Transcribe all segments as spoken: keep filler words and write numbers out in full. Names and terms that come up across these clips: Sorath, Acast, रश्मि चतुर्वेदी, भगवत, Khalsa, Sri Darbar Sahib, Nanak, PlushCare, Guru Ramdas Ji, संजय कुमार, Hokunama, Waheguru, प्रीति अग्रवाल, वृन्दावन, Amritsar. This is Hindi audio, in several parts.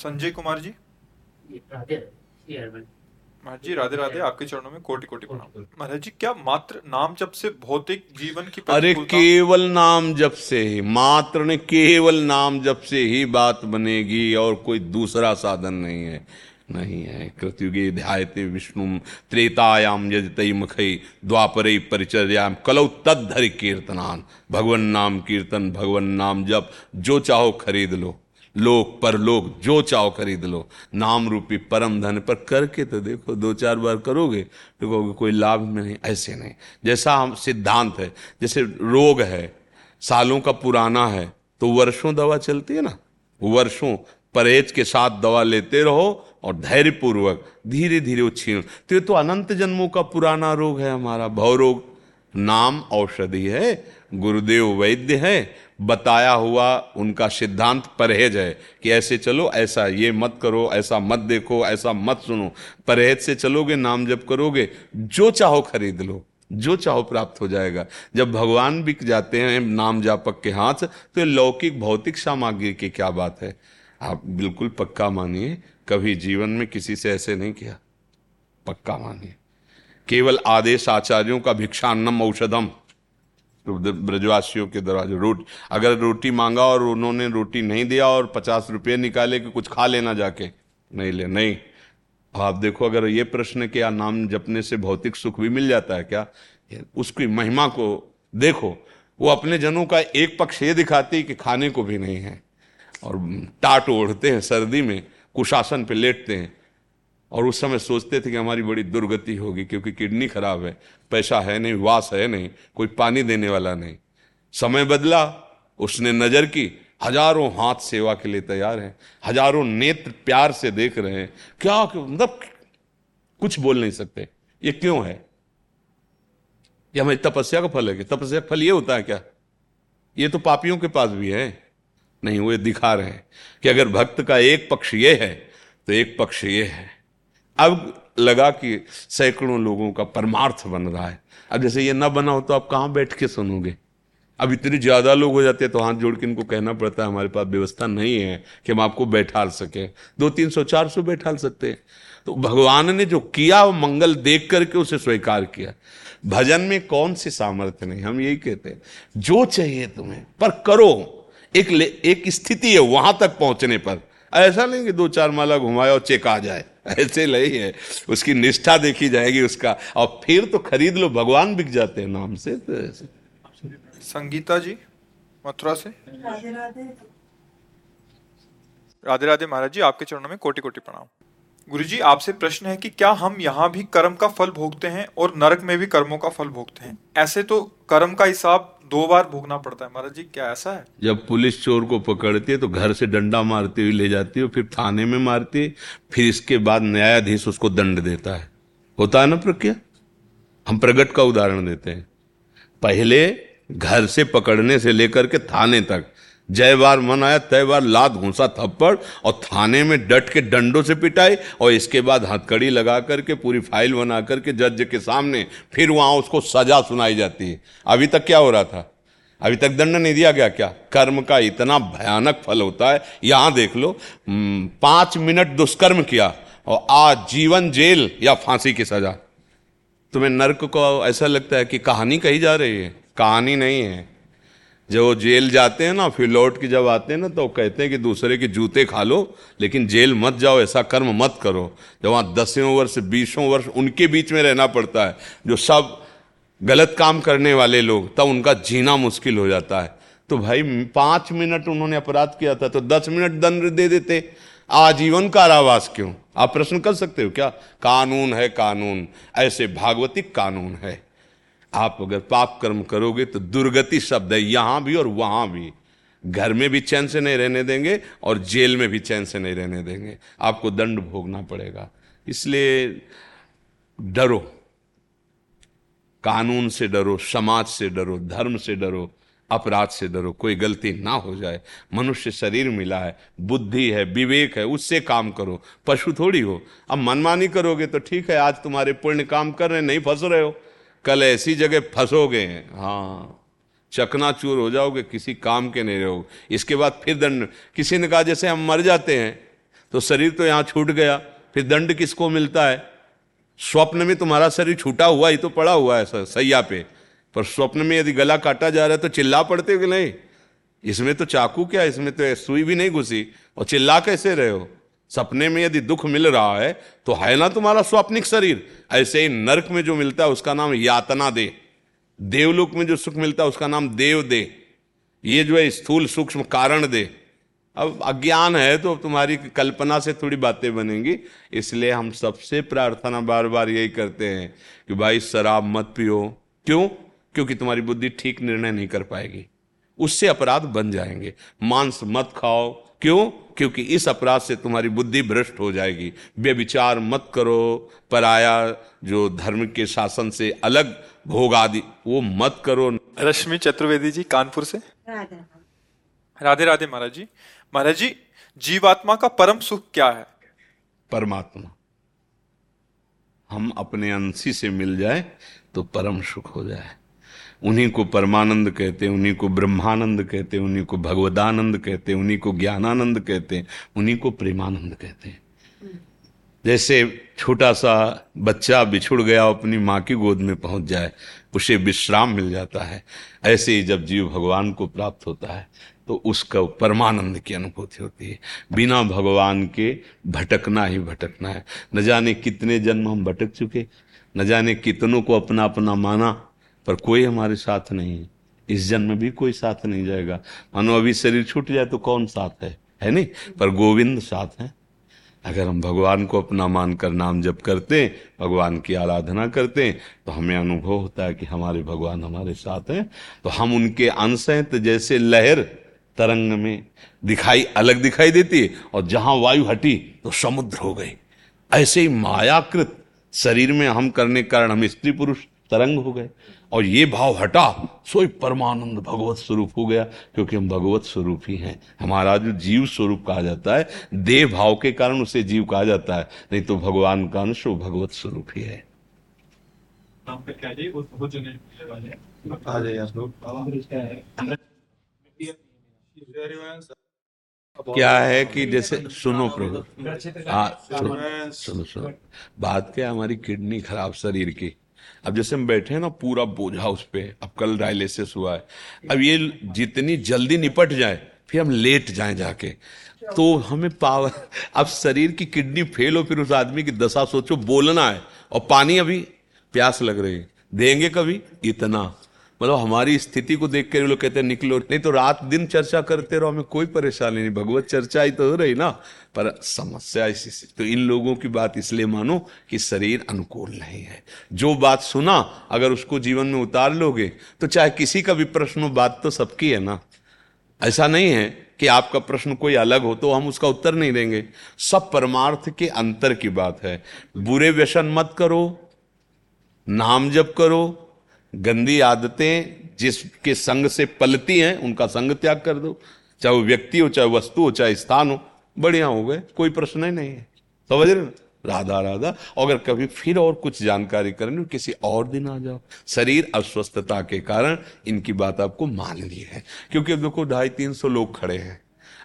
संजय कुमार जी महाराज जी राधे राधे, आपके चरणों में कोटि कोटि प्रणाम। महाराज जी, क्या मात्र नाम जप से भौतिक जीवन की? अरे केवल नाम जप से ही, मात्र ने केवल नाम जप से ही बात बनेगी और कोई दूसरा साधन नहीं है। नहीं है कृतयुगे ध्यायते विष्णु त्रेतायाम यजते मुखै द्वापरे परिचर्याम कलौ तद्धरि कीर्तनान। भगवान नाम कीर्तन, भगवान नाम जप, जो चाहो खरीद लो, लोक परलोक जो चाहो खरीद लो, नाम रूपी परम धन पर करके तो देखो। दो चार बार करोगे तो कहोगे कोई लाभ में नहीं। ऐसे नहीं, जैसा हम सिद्धांत है, जैसे रोग है सालों का पुराना है तो वर्षों दवा चलती है ना, वर्षों परहेज के साथ दवा लेते रहो और धैर्यपूर्वक धीरे धीरे वो छीन। तो ये तो अनंत जन्मों का पुराना रोग है हमारा भव रोग। नाम औषधि है, गुरुदेव वैद्य है, बताया हुआ उनका सिद्धांत परहेज है कि ऐसे चलो, ऐसा ये मत करो, ऐसा मत देखो, ऐसा मत सुनो। परहेज से चलोगे, नाम जप करोगे, जो चाहो खरीद लो, जो चाहो प्राप्त हो जाएगा। जब भगवान बिक जाते हैं नाम जापक के हाथ तो लौकिक भौतिक सामग्री की क्या बात है। आप बिल्कुल पक्का मानिए, कभी जीवन में किसी से ऐसे नहीं किया, पक्का मानिए। केवल आदेश आचार्यों का भिक्षान्नम औषधम, तो ब्रजवासियों के दरवाजे रोटी, अगर रोटी मांगा और उन्होंने रोटी नहीं दिया और पचास रुपये निकाले कि कुछ खा लेना जाके, नहीं ले नहीं। आप देखो, अगर ये प्रश्न किया नाम जपने से भौतिक सुख भी मिल जाता है क्या, उसकी महिमा को देखो। वो अपने जनों का एक पक्ष ये दिखाती कि खाने को भी नहीं है और टाट ओढ़ते हैं, सर्दी में कुशासन पे लेटते हैं और उस समय सोचते थे कि हमारी बड़ी दुर्गति होगी क्योंकि किडनी खराब है, पैसा है नहीं, वास है नहीं, कोई पानी देने वाला नहीं। समय बदला, उसने नजर की, हजारों हाथ सेवा के लिए तैयार हैं, हजारों नेत्र प्यार से देख रहे हैं। क्या मतलब कुछ बोल नहीं सकते, ये क्यों है? ये हमारी तपस्या का फल है। तपस्या का फल ये होता है क्या? ये तो पापियों के पास भी है। नहीं, वो ये दिखा रहे हैं कि अगर भक्त का एक पक्ष ये है तो एक पक्ष ये है। अब लगा कि सैकड़ों लोगों का परमार्थ बन रहा है। अब जैसे ये ना बना हो तो आप कहाँ बैठ के सुनोगे? अब इतने ज़्यादा लोग हो जाते हैं तो हाथ जोड़ के इनको कहना पड़ता है हमारे पास व्यवस्था नहीं है कि हम आपको बैठाल सकें, दो तीन सौ चार सौ बैठाल सकते हैं। तो भगवान ने जो किया वो मंगल देख करके उसे स्वीकार किया। भजन में कौन सी सामर्थ्य नहीं, हम यही कहते हैं जो चाहिए तुम्हें पर करो। एक एक स्थिति है वहां तक पहुंचने पर, ऐसा नहीं कि दो चार माला घुमाए और चेक आ जाए, ऐसे नहीं है। उसकी निष्ठा देखी जाएगी उसका और फिर तो खरीद लो, भगवान बिक जाते हैं नाम से। तो संगीता जी मथुरा से राधे राधे। राधे राधे महाराज जी, आपके चरणों में कोटि कोटि प्रणाम। गुरु जी, आपसे प्रश्न है कि क्या हम यहाँ भी कर्म का फल भोगते हैं और नरक में भी कर्मों का फल भोगते हैं? ऐसे तो कर्म का हिसाब दो बार भोगना पड़ता है, महाराज जी क्या ऐसा है? जब पुलिस चोर को पकड़ती है तो घर से डंडा मारती हुई ले जाती है, फिर थाने में मारती है, फिर इसके बाद न्यायाधीश उसको दंड देता है। होता है ना प्रक्रिया। हम प्रगट का उदाहरण देते हैं, पहले घर से पकड़ने से लेकर के थाने तक जय बार मन आया तय बार लात घूंसा थप्पड़ और थाने में डट के डंडों से पिटाई और इसके बाद हथकड़ी लगा करके पूरी फाइल बना करके जज के सामने फिर वहाँ उसको सजा सुनाई जाती है। अभी तक क्या हो रहा था? अभी तक दंड नहीं दिया गया क्या? कर्म का इतना भयानक फल होता है। यहाँ देख लो, पाँच मिनट दुष्कर्म किया और आजीवन जेल या फांसी की सजा। तुम्हें नर्क को ऐसा लगता है कि कहानी कही जा रही है, कहानी नहीं है। जब वो जेल जाते हैं ना, फिर लौट के जब आते हैं ना, तो कहते हैं कि दूसरे के जूते खा लो लेकिन जेल मत जाओ, ऐसा कर्म मत करो। जब वहाँ दसियों वर्ष बीसों वर्ष उनके बीच में रहना पड़ता है, जो सब गलत काम करने वाले लोग, तब उनका जीना मुश्किल हो जाता है। तो भाई पाँच मिनट उन्होंने अपराध किया था तो दस मिनट दंड दे देते, आजीवन कारावास क्यों? आप प्रश्न कर सकते हो क्या? कानून है कानून, ऐसे भागवतिक कानून है। आप अगर पाप कर्म करोगे तो दुर्गति शब्द है, यहाँ भी और वहाँ भी। घर में भी चैन से नहीं रहने देंगे और जेल में भी चैन से नहीं रहने देंगे, आपको दंड भोगना पड़ेगा। इसलिए डरो, कानून से डरो, समाज से डरो, धर्म से डरो, अपराध से डरो, कोई गलती ना हो जाए। मनुष्य शरीर मिला है, बुद्धि है, विवेक है, उससे काम करो, पशु थोड़ी हो। अब मनमानी करोगे तो ठीक है, आज तुम्हारे पुण्य काम कर रहे, नहीं फंस रहे हो, कल ऐसी जगह फंसोगे, हाँ चकनाचूर हो जाओगे, किसी काम के नहीं रहोगे। इसके बाद फिर दंड। किसी ने कहा जैसे हम मर जाते हैं तो शरीर तो यहाँ छूट गया, फिर दंड किसको मिलता है? स्वप्न में तुम्हारा शरीर छूटा हुआ ही तो पड़ा हुआ है सैया पे, पर स्वप्न में यदि गला काटा जा रहा है तो चिल्ला पड़ते हो कि नहीं? इसमें तो चाकू क्या, इसमें तो सुई भी नहीं घुसी, और चिल्ला कैसे रहे हो? सपने में यदि दुख मिल रहा है तो है ना तुम्हारा स्वाप्निक शरीर। ऐसे ही नरक में जो मिलता है उसका नाम यातना दे, देवलोक में जो सुख मिलता है उसका नाम देव दे। ये जो है स्थूल सूक्ष्म कारण दे। अब अज्ञान है तो तुम्हारी कल्पना से थोड़ी बातें बनेंगी। इसलिए हम सबसे प्रार्थना बार बार यही करते हैं कि भाई शराब मत पियो। क्यों? क्योंकि तुम्हारी बुद्धि ठीक निर्णय नहीं कर पाएगी, उससे अपराध बन जाएंगे। मांस मत खाओ। क्यों? क्योंकि इस अपराध से तुम्हारी बुद्धि भ्रष्ट हो जाएगी। व्यभिचार मत करो, पराया जो धर्म के शासन से अलग भोग आदि वो मत करो। रश्मि चतुर्वेदी जी कानपुर से, राधे राधे। महाराज जी, महाराज जी जीवात्मा का परम सुख क्या है? परमात्मा। हम अपने अंशी से मिल जाए तो परम सुख हो जाए। उन्हीं को परमानंद कहते हैं, उन्हीं को ब्रह्मानंद कहते हैं, उन्हीं को भगवदानंद कहते हैं, उन्हीं को ज्ञानानंद कहते हैं, उन्हीं को प्रेमानंद कहते हैं। जैसे छोटा सा बच्चा बिछुड़ गया अपनी माँ की गोद में पहुँच जाए, उसे विश्राम मिल जाता है, ऐसे ही जब जीव भगवान को प्राप्त होता है तो उसका परमानंद की अनुभूति होती है। बिना भगवान के भटकना ही भटकना है। न जाने कितने जन्म हम भटक चुके, न जाने कितनों को अपना अपना माना, पर कोई हमारे साथ नहीं है। इस जन्म भी कोई साथ नहीं जाएगा। मानो अभी शरीर छूट जाए तो कौन साथ है, है नहीं? पर गोविंद साथ है। अगर हम भगवान को अपना मानकर नाम जप करते हैं, भगवान की आराधना करते हैं, तो हमें अनुभव होता है कि हमारे भगवान हमारे साथ हैं, तो हम उनके अंश हैं। तो जैसे लहर तरंग में दिखाई अलग दिखाई देती है और जहाँ वायु हटी तो समुद्र हो गई, ऐसे ही मायाकृत शरीर में हम करने के कारण हम स्त्री पुरुष तरंग हो गए, और ये भाव हटा सोई परमानंद भगवत स्वरूप हो गया। क्योंकि हम भगवत स्वरूप ही हैं। हमारा जो जीव स्वरूप कहा जाता है, देह भाव के कारण उसे जीव कहा जाता है, नहीं तो भगवान का अंश वो भगवत स्वरूप ही है। क्या है कि जैसे सुनो प्रभु, सुनो सुनो सुनो बात क्या, हमारी किडनी खराब शरीर की। अब जैसे हम बैठे हैं ना, पूरा बोझा उस पे। अब कल डायलिसिस हुआ है। अब ये जितनी जल्दी निपट जाए, फिर हम लेट जाएं जाके, तो हमें पावर। अब शरीर की किडनी फेल हो, फिर उस आदमी की दशा सोचो, बोलना है और पानी, अभी प्यास लग रही है, देंगे कभी? इतना मतलब हमारी स्थिति को देख कर लोग कहते हैं निकलो, नहीं तो रात दिन चर्चा करते रहो, हमें कोई परेशानी नहीं, भगवत चर्चा ही तो हो रही ना। पर समस्या इसी से। तो इन लोगों की बात इसलिए मानो कि शरीर अनुकूल नहीं है। जो बात सुना अगर उसको जीवन में उतार लोगे तो चाहे किसी का भी प्रश्न हो, बात तो सबकी है ना। ऐसा नहीं है कि आपका प्रश्न कोई अलग हो तो हम उसका उत्तर नहीं देंगे। सब परमार्थ के अंतर की बात है। बुरे व्यसन मत करो, नाम जप करो, गंदी आदतें जिसके संग से पलती हैं उनका संग त्याग कर दो, चाहे वो व्यक्ति हो, चाहे वस्तु हो, चाहे स्थान हो, बढ़िया हो गए, कोई प्रश्न ही नहीं है। समझ रहे ना? राधा राधा। अगर कभी फिर और कुछ जानकारी करनी किसी और दिन आ जाओ। शरीर अस्वस्थता के कारण इनकी बात आपको मान ली है, क्योंकि अब देखो ढाई तीन सौ लोग खड़े हैं।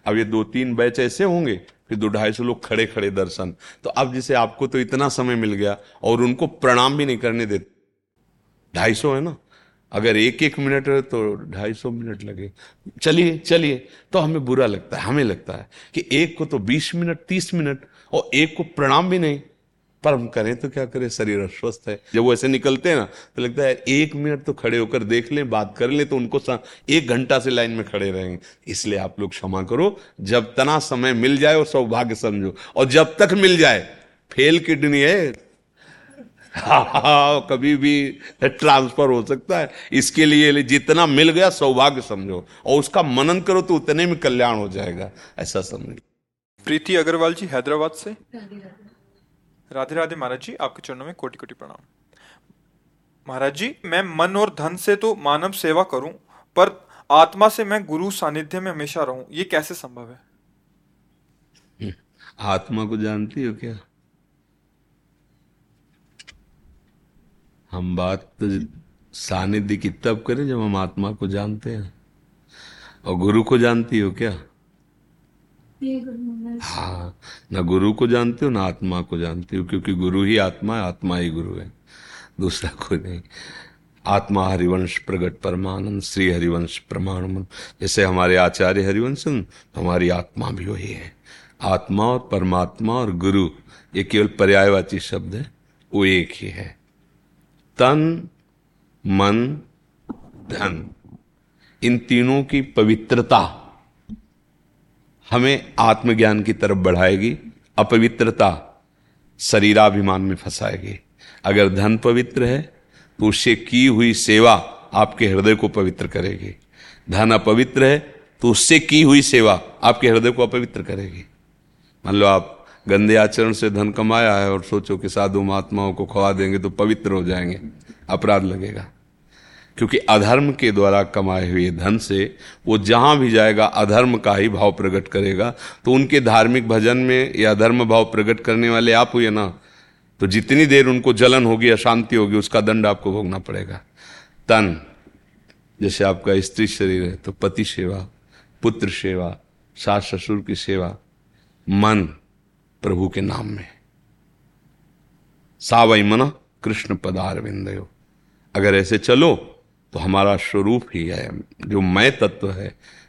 अब ये दो तीन बैच ऐसे होंगे फिर दो ढाई सौ लोग खड़े खड़े दर्शन। तो अब जैसे आपको तो इतना समय मिल गया और उनको प्रणाम भी नहीं करने देते। ढाई सौ है ना, अगर एक एक मिनट तो ढाई सौ मिनट लगे। चलिए चलिए तो हमें बुरा लगता है, हमें लगता है कि एक को तो बीस मिनट तीस मिनट और एक को प्रणाम भी नहीं। पर हम करें तो क्या करें, शरीर अस्वस्थ है। जब वो ऐसे निकलते हैं ना तो लगता है एक मिनट तो खड़े होकर देख लें, बात कर लें, तो उनको एक घंटा से लाइन में खड़े रहेंगे। इसलिए आप लोग क्षमा करो, जब तना समय मिल जाए और सौभाग्य समझो, और जब तक मिल जाए फेल किडनी है, हाँ, कभी भी ट्रांसफर हो सकता है। इसके लिए जितना मिल गया सौभाग्य समझो और उसका मनन करो, तो उतने में कल्याण हो जाएगा, ऐसा समझो। प्रीति अग्रवाल जी हैदराबाद से, राधे राधे महाराज जी, आपके चरणों में कोटि कोटि प्रणाम। महाराज जी, मैं मन और धन से तो मानव सेवा करूं, पर आत्मा से मैं गुरु सानिध्य में हमेशा रहूं, ये कैसे संभव है? आत्मा को जानती हो क्या? हम बात तो सानिध्य की तब करें जब हम आत्मा को जानते हैं। और गुरु को जानती हो क्या? हाँ, ना गुरु को जानते हो ना आत्मा को जानते हो, क्योंकि गुरु ही आत्मा है, आत्मा ही गुरु है, दूसरा कोई नहीं। आत्मा हरिवंश प्रगट परमानंद, श्री हरिवंश प्रमाणम, जैसे हमारे आचार्य हरिवंशन, हमारी आत्मा भी वही है। आत्मा और परमात्मा और गुरु ये केवल पर्यायवाची शब्द है, वो एक ही है। तन मन धन इन तीनों की पवित्रता हमें आत्मज्ञान की तरफ बढ़ाएगी, अपवित्रता शरीराभिमान में फंसाएगी। अगर धन पवित्र है तो उससे की हुई सेवा आपके हृदय को पवित्र करेगी, धन अपवित्र है तो उससे की हुई सेवा आपके हृदय को अपवित्र करेगी। मान लो आप गंदे आचरण से धन कमाया है और सोचो कि साधु महात्माओं को खवा देंगे तो पवित्र हो जाएंगे, अपराध लगेगा। क्योंकि अधर्म के द्वारा कमाए हुए धन से वो जहाँ भी जाएगा अधर्म का ही भाव प्रकट करेगा। तो उनके धार्मिक भजन में या धर्म भाव प्रकट करने वाले आप हुए ना, तो जितनी देर उनको जलन होगी, अशांति होगी, उसका दंड आपको भोगना पड़ेगा। तन जैसे आपका स्त्री शरीर है तो पति सेवा, पुत्र सेवा, सास ससुर की सेवा। मन प्रभु के नाम में, सावई मना कृष्ण पदारविंदयो। अगर ऐसे चलो तो हमारा स्वरूप ही है, जो मैं तत्व है,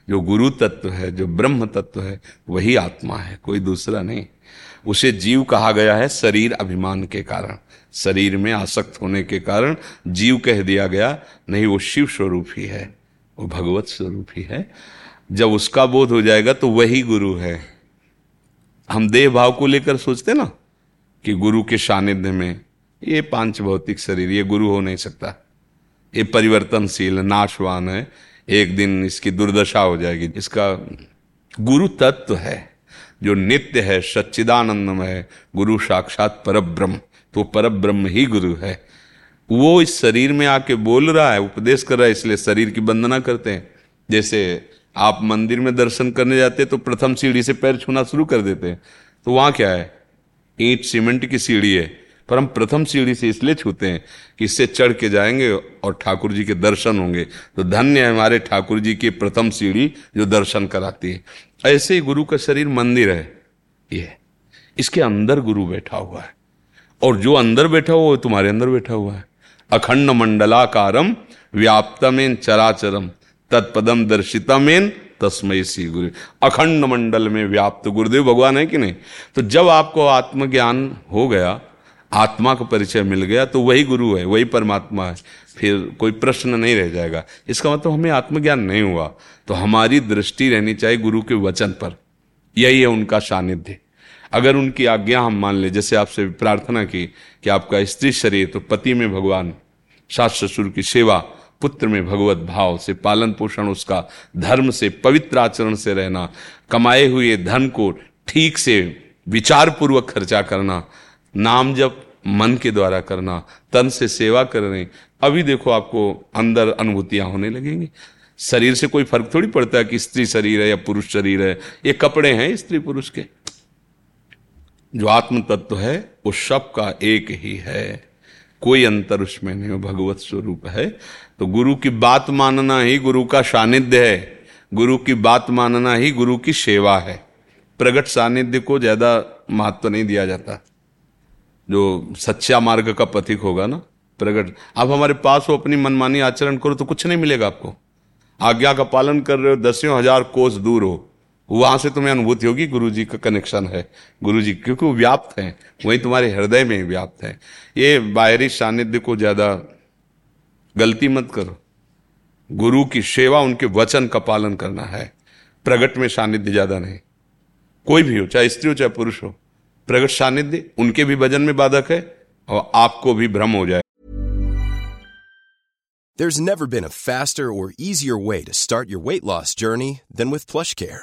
जो गुरु तत्व है, जो ब्रह्म तत्व है, वही आत्मा है, कोई दूसरा नहीं। उसे जीव कहा गया है शरीर अभिमान के कारण, शरीर में आसक्त होने के कारण जीव कह दिया गया। नहीं, वो शिव स्वरूप ही है, वो भगवत स्वरूप ही है। जब उसका बोध हो जाएगा तो वही गुरु है। हम देह भाव को लेकर सोचते ना कि गुरु के सानिध्य में, ये पांच भौतिक शरीर, ये गुरु हो नहीं सकता, ये परिवर्तनशील नाशवान है, एक दिन इसकी दुर्दशा हो जाएगी। इसका गुरु तत्व है जो नित्य है, सच्चिदानंदमय है, गुरु साक्षात परब्रह्म, तो परब्रह्म ही गुरु है। वो इस शरीर में आके बोल रहा है, उपदेश कर रहा है, इसलिए शरीर की वंदना करते हैं। जैसे आप मंदिर में दर्शन करने जाते तो प्रथम सीढ़ी से पैर छूना शुरू कर देते हैं, तो वहाँ क्या है, ईंट सीमेंट की सीढ़ी है, पर हम प्रथम सीढ़ी से इसलिए छूते हैं कि इससे चढ़ के जाएंगे और ठाकुर जी के दर्शन होंगे। तो धन्य है हमारे ठाकुर जी की प्रथम सीढ़ी जो दर्शन कराती है। ऐसे ही गुरु का शरीर मंदिर है, ये इसके अंदर गुरु बैठा हुआ है, और जो अंदर बैठा हुआ है तुम्हारे अंदर बैठा हुआ है। अखंड मंडलाकारम व्याप्तमेन चराचरम तत्पदम दर्शितमेन तस्मय श्री गुरु। अखंड मंडल में व्याप्त गुरुदेव भगवान है कि नहीं? तो जब आपको आत्मज्ञान हो गया, आत्मा का परिचय मिल गया, तो वही गुरु है, वही परमात्मा है, फिर कोई प्रश्न नहीं रह जाएगा। इसका मतलब हमें आत्मज्ञान नहीं हुआ तो हमारी दृष्टि रहनी चाहिए गुरु के वचन पर, यही है उनका सानिध्य। अगर उनकी आज्ञा हम मान ले, जैसे आपसे प्रार्थना की कि आपका स्त्री शरीर तो पति में भगवान, सास ससुर की सेवा, पुत्र में भगवत भाव से पालन पोषण, उसका धर्म से पवित्र आचरण से रहना, कमाए हुए धन को ठीक से विचार पूर्वक खर्चा करना, नाम जप मन के द्वारा करना, तन से सेवा करनी। अभी देखो आपको अंदर अनुभूतियां होने लगेंगी। शरीर से कोई फर्क थोड़ी पड़ता है कि स्त्री शरीर है या पुरुष शरीर है, ये कपड़े हैं स्त्री पुरुष के। जो आत्म तत्व है वो सब का एक ही है, कोई अंतर उसमें नहीं, वो भगवत स्वरूप है। तो गुरु की बात मानना ही गुरु का सानिध्य है, गुरु की बात मानना ही गुरु की सेवा है। प्रगट सानिध्य को ज्यादा महत्व नहीं दिया जाता, जो सच्चा मार्ग का पथिक होगा ना प्रगट। आप हमारे पास हो, अपनी मनमानी आचरण करो तो कुछ नहीं मिलेगा आपको। आज्ञा का पालन कर रहे हो, दसियों हजार कोस दूर हो, वहां से तुम्हें अनुभूति होगी गुरु जी का कनेक्शन है, गुरु जी क्योंकि वो व्याप्त हैं, वही तुम्हारे हृदय में व्याप्त हैं। ये बाहरी सानिध्य को ज्यादा गलती मत करो। गुरु की सेवा, उनके वचन का पालन करना है। प्रगट में सानिध्य ज्यादा नहीं, कोई भी हो, चाहे स्त्री हो चाहे पुरुष हो। प्रगट सानिध्य उनके भी भजन में बाधक है और आपको भी भ्रम हो जाए। There's never been a faster or easier way to start your weight loss journey than with PlushCare.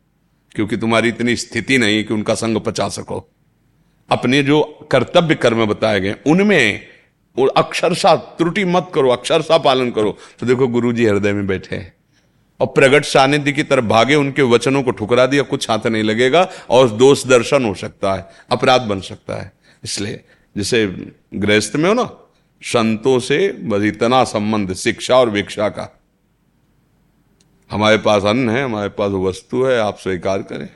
क्योंकि तुम्हारी इतनी स्थिति नहीं कि उनका संग पचा सको। अपने जो कर्तव्य कर्म बताए गए उनमें और अक्षरशः त्रुटि मत करो, अक्षरशः पालन करो। तो देखो गुरु जी हृदय में बैठे हैं और प्रगट सानिध्य की तरफ भागे, उनके वचनों को ठुकरा दिया, कुछ हाथ नहीं लगेगा और दोष दर्शन हो सकता है, अपराध बन सकता है। इसलिए जैसे गृहस्थ में हो ना, संतों से बस इतना संबंध शिक्षा और भिक्षा का। हमारे पास अन्न है, हमारे पास वस्तु है, आप स्वीकार करें।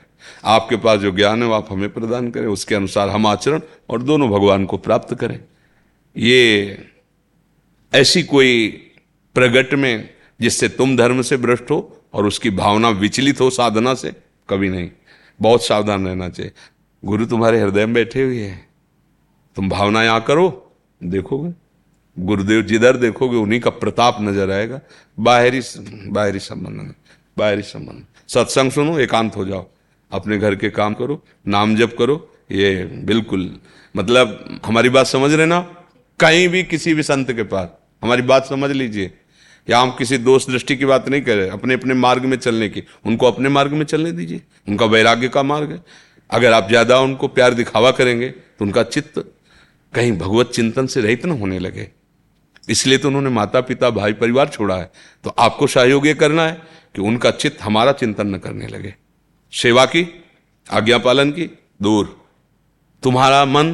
आपके पास जो ज्ञान है वो आप हमें प्रदान करें, उसके अनुसार हम आचरण और दोनों भगवान को प्राप्त करें। ये ऐसी कोई प्रगट में जिससे तुम धर्म से भ्रष्ट हो और उसकी भावना विचलित हो साधना से, कभी नहीं। बहुत सावधान रहना चाहिए। गुरु तुम्हारे हृदय में बैठे हुए हैं, तुम भावना यहाँ करो, देखोगे गुरुदेव जिधर देखोगे उन्हीं का प्रताप नजर आएगा। बाहरी बाहरी संबंध बाहरी संबंध सत्संग सुनो, एकांत हो जाओ, अपने घर के काम करो, नाम जप करो। ये बिल्कुल मतलब हमारी बात समझ रहे ना, कहीं भी किसी भी संत के पास हमारी बात समझ लीजिए। या हम किसी दोष दृष्टि की बात नहीं कर रहे, अपने अपने मार्ग में चलने की, उनको अपने मार्ग में चलने दीजिए, उनका वैराग्य का मार्ग है। अगर आप ज्यादा उनको प्यार दिखावा करेंगे तो उनका चित्त कहीं भगवत चिंतन से रहित न होने लगे। इसलिए तो उन्होंने माता पिता भाई परिवार छोड़ा है। तो आपको सहयोग ये करना है कि उनका चित्त हमारा चिंतन न करने लगे। सेवा की, आज्ञा पालन की, दूर तुम्हारा मन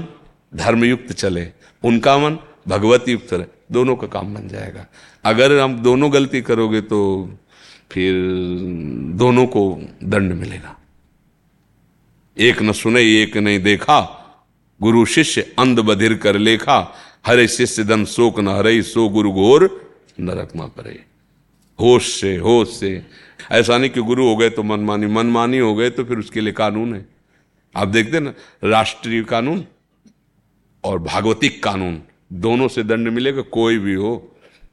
धर्मयुक्त चले, उनका मन भगवत युक्त रहे, दोनों का काम बन जाएगा। अगर हम दोनों गलती करोगे तो फिर दोनों को दंड मिलेगा। एक न सुने एक नहीं देखा, गुरु शिष्य अंध बधिर कर लेखा। हरे शिष्य धन शोक न हरे, सो गुरु घोर नरक में परे। होश से होश से ऐसा नहीं कि गुरु हो गए तो मनमानी, मनमानी हो गए तो फिर उसके लिए कानून है। आप देखते ना, राष्ट्रीय कानून और भागवतिक कानून दोनों से दंड मिलेगा, कोई भी हो।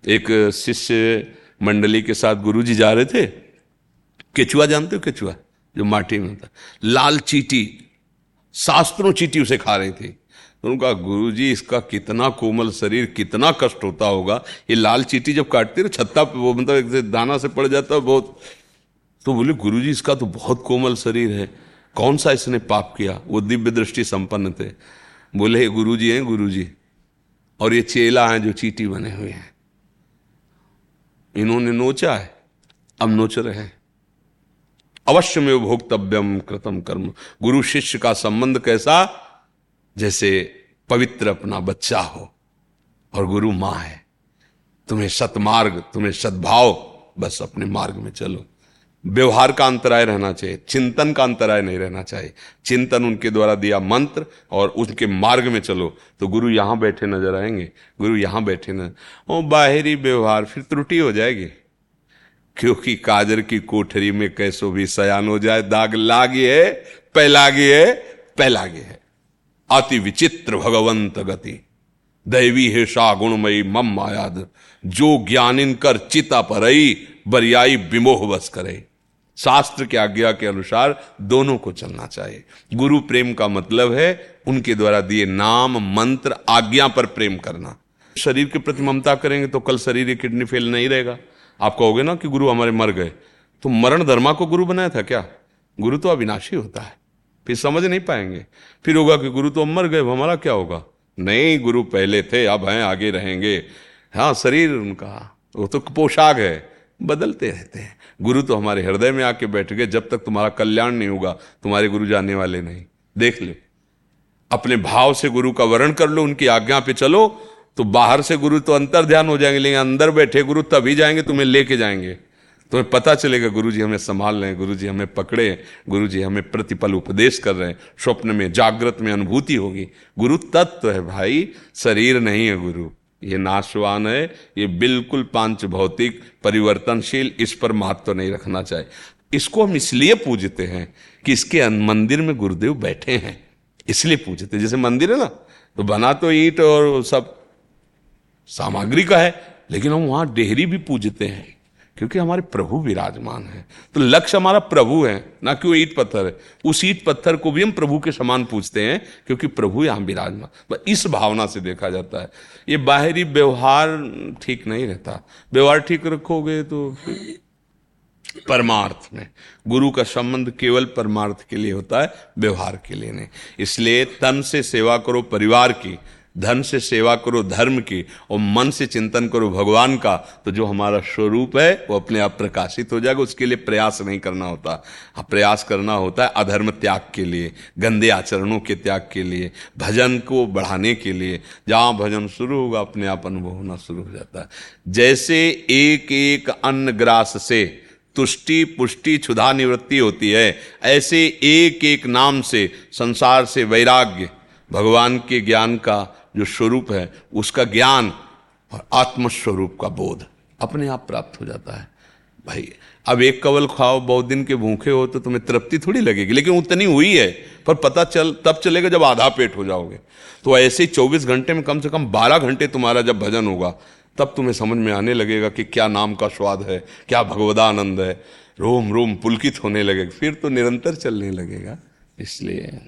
एक शिष्य मंडली के साथ गुरु जी जा रहे थे। केचुआ जानते हो, केचुआ जो माटी में होता, लाल चीटी शास्त्रों चीटी उसे खा रही थी। तो उनका गुरु जी, इसका कितना कोमल शरीर, कितना कष्ट होता होगा, ये लाल चीटी जब काटती ना छत्ता पे, वो मतलब एक दाना से पड़ जाता है बहुत। तो बोले गुरु जी इसका तो बहुत कोमल शरीर है, कौन सा इसने पाप किया। वो दिव्य दृष्टि संपन्न थे। बोले गुरु जी हैं गुरु जी, और ये चेला हैं जो चीटी बने हुए हैं। इन्होंने नोचा है, अब नोच रहे हैं। अवश्य में भोक्तव्यम कृतम कर्म। गुरु शिष्य का संबंध कैसा, जैसे पवित्र अपना बच्चा हो और गुरु माँ है। तुम्हें सतमार्ग, तुम्हें सद्भाव, बस अपने मार्ग में चलो। व्यवहार का अंतराय रहना चाहिए, चिंतन का अंतराय नहीं रहना चाहिए। चिंतन उनके द्वारा दिया मंत्र और उनके मार्ग में चलो तो गुरु यहाँ बैठे नजर आएंगे, गुरु यहाँ बैठे नजर। ओ बाहरी व्यवहार फिर त्रुटि हो जाएगी, क्योंकि काजर की कोठरी में कैसो भी सयान हो जाए, दाग लागिए पैलागिए पैलागिए। अति विचित्र भगवंत गति दैवी है सा गुणमयी मम मायाद, जो ज्ञानिन कर चिता परई बरियाई विमोह बस करे। शास्त्र की आज्ञा के अनुसार दोनों को चलना चाहिए। गुरु प्रेम का मतलब है उनके द्वारा दिए नाम मंत्र आज्ञा पर प्रेम करना। शरीर के प्रति ममता करेंगे तो कल शरीर किडनी फेल नहीं रहेगा। आप कहोगे ना कि गुरु हमारे मर गए, तो मरण धर्मा को गुरु बनाया था क्या? गुरु तो अविनाशी होता है, फिर समझ नहीं पाएंगे। फिर होगा कि गुरु तो मर गए, हमारा क्या होगा? नहीं, गुरु पहले थे, अब हैं, आगे रहेंगे। हाँ, शरीर उनका वो तो पोशाक है, बदलते रहते हैं। गुरु तो हमारे हृदय में आके बैठ गए। जब तक तुम्हारा कल्याण नहीं होगा तुम्हारे गुरु जाने वाले नहीं। देख लो, अपने भाव से गुरु का वर्ण कर लो, उनकी आज्ञा पे चलो, तो बाहर से गुरु तो अंतर ध्यान हो जाएंगे, लेकिन अंदर बैठे गुरु तभी जाएंगे, तुम्हें लेके जाएंगे। तुम्हें पता चलेगा गुरु जी हमें संभाल रहे हैं, गुरु जी हमें पकड़े, गुरु जी हमें प्रतिपल उपदेश कर रहे हैं। स्वप्न में जागृत में अनुभूति होगी। गुरु तत्व है भाई, शरीर नहीं है गुरु। ये नाशवान है, ये बिल्कुल पांच भौतिक परिवर्तनशील, इस पर महत्व नहीं रखना चाहिए। इसको हम इसलिए पूजते हैं कि इसके मंदिर में गुरुदेव बैठे हैं, इसलिए पूजते हैं। जैसे मंदिर है ना, तो बना तो ईंट और सब सामग्री का है, लेकिन हम वहाँ डेहरी भी पूजते हैं क्योंकि हमारे प्रभु विराजमान हैं। तो लक्ष्य हमारा प्रभु है, ना कि वो ईंट पत्थर है। उस ईंट पत्थर को भी हम प्रभु के समान पूजते हैं क्योंकि प्रभु यहाँ विराजमान। इस भावना से देखा जाता है। ये बाहरी व्यवहार ठीक नहीं रहता। व्यवहार ठीक रखोगे तो परमार्थ में। गुरु का संबंध केवल परमार्थ के लिए होता है, व्यवहार के लिए नहीं। इसलिए तन से सेवा करो परिवार की, धन से सेवा करो धर्म की, और मन से चिंतन करो भगवान का। तो जो हमारा स्वरूप है वो अपने आप प्रकाशित हो जाएगा। उसके लिए प्रयास नहीं करना होता। हाँ, प्रयास करना होता है अधर्म त्याग के लिए, गंदे आचरणों के त्याग के लिए, भजन को बढ़ाने के लिए। जहाँ भजन शुरू होगा अपने आप अनुभव होना शुरू हो जाता है। जैसे एक एक अन्न ग्रास से तुष्टि पुष्टि क्षुधा निवृत्ति होती है, ऐसे एक एक नाम से संसार से वैराग्य, भगवान के ज्ञान का जो स्वरूप है उसका ज्ञान और आत्मस्वरूप का बोध अपने आप प्राप्त हो जाता है। भाई अब एक कवल खाओ, बहुत दिन के भूखे हो तो तुम्हें तृप्ति थोड़ी लगेगी, लेकिन उतनी हुई है। पर पता चल तब चलेगा जब आधा पेट हो जाओगे। तो ऐसे ही चौबीस घंटे में कम से कम बारह घंटे तुम्हारा जब भजन होगा, तब तुम्हें समझ में आने लगेगा कि क्या नाम का स्वाद है, क्या भगवदानंद है। रोम रोम पुलकित होने लगेगा, फिर तो निरंतर चलने लगेगा। इसलिए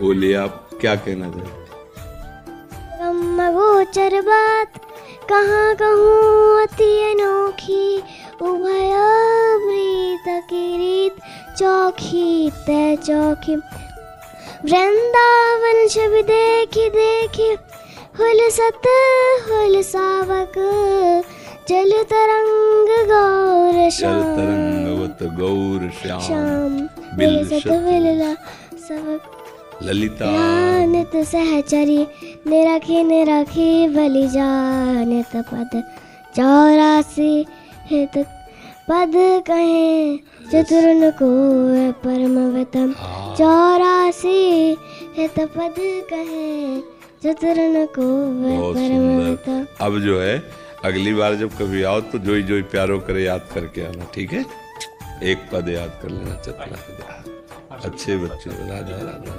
बोलिए आप क्या कहना चाहते। गोचर बात कहाँ कहूँ अति अनोखी, उभयावृत किरीट चौखी तय चौखी। वृंदावन छवि भी देखी देखी, हुलसत हुलसावक जल तरंग गौर श्याम, जल तरंगवत गौर श्याम बिलसत बिलला सवक। ललिता नित सहचरी निरखी निरखी बलि जानित पद चौरासी हित पद कहे चतुर्न को परमवतम। चौरासी हित पद कहे चतुर्न को परमवतम। अब जो है अगली बार जब कभी आओ तो जोई जोई प्यारो करे याद करके आना, ठीक है। एक पद याद कर लेना चतुर्न। अच्छे बच्चे राजा राजा।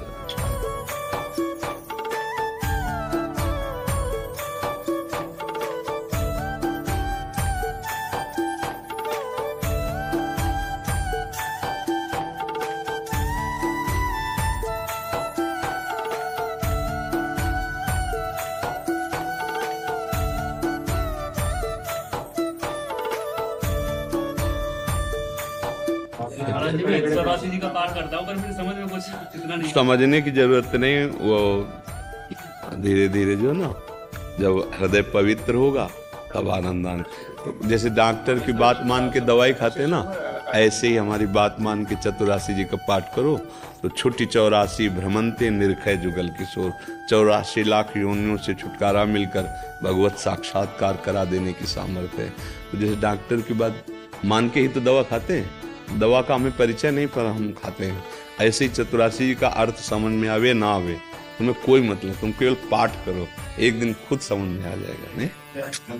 समझने की जरूरत नहीं, वो धीरे धीरे जो ना जब हृदय पवित्र होगा तब आनंद आने। जैसे डॉक्टर की बात मान के दवाई खाते ना, ऐसे ही हमारी बात मान के चतुरासी जी का पाठ करो तो छुट्टी चौरासी भ्रमंते निरखय जुगल किशोर। चौरासी लाख योनियों से छुटकारा मिलकर भगवत साक्षात्कार करा देने की सामर्थ्य है। तो जैसे डॉक्टर की बात मान के ही तो दवा खाते हैं, दवा का हमें परिचय नहीं पर हम खाते हैं। ऐसे ही चतुरासी जी का अर्थ समझ में आवे ना आवे तुम्हें कोई मतलब, तुम केवल पाठ करो, एक दिन खुद समझ में आ जाएगा। नहीं राधा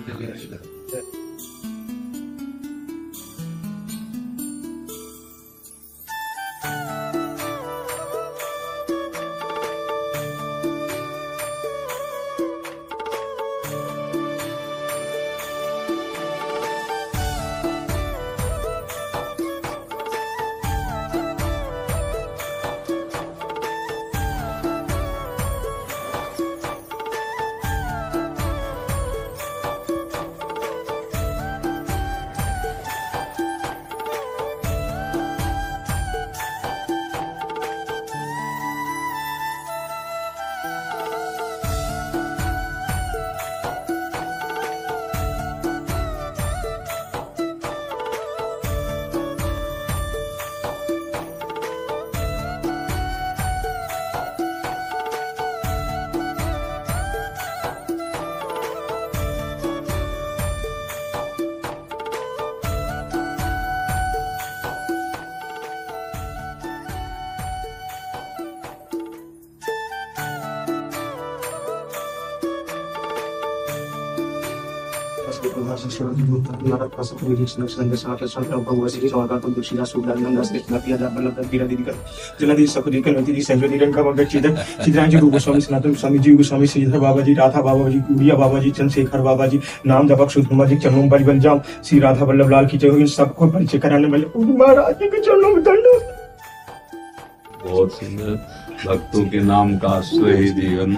वल्लभ लाल की जय। सबको परिचय कराने वाले महाराज के चरणों में दंडवत। बहुत सुंदर, भक्तों के नाम का आश्रय ही जीवन।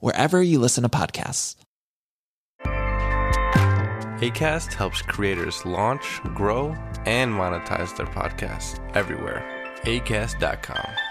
wherever you listen to podcasts. Acast helps creators launch, grow, and monetize their podcasts everywhere. Acast dot com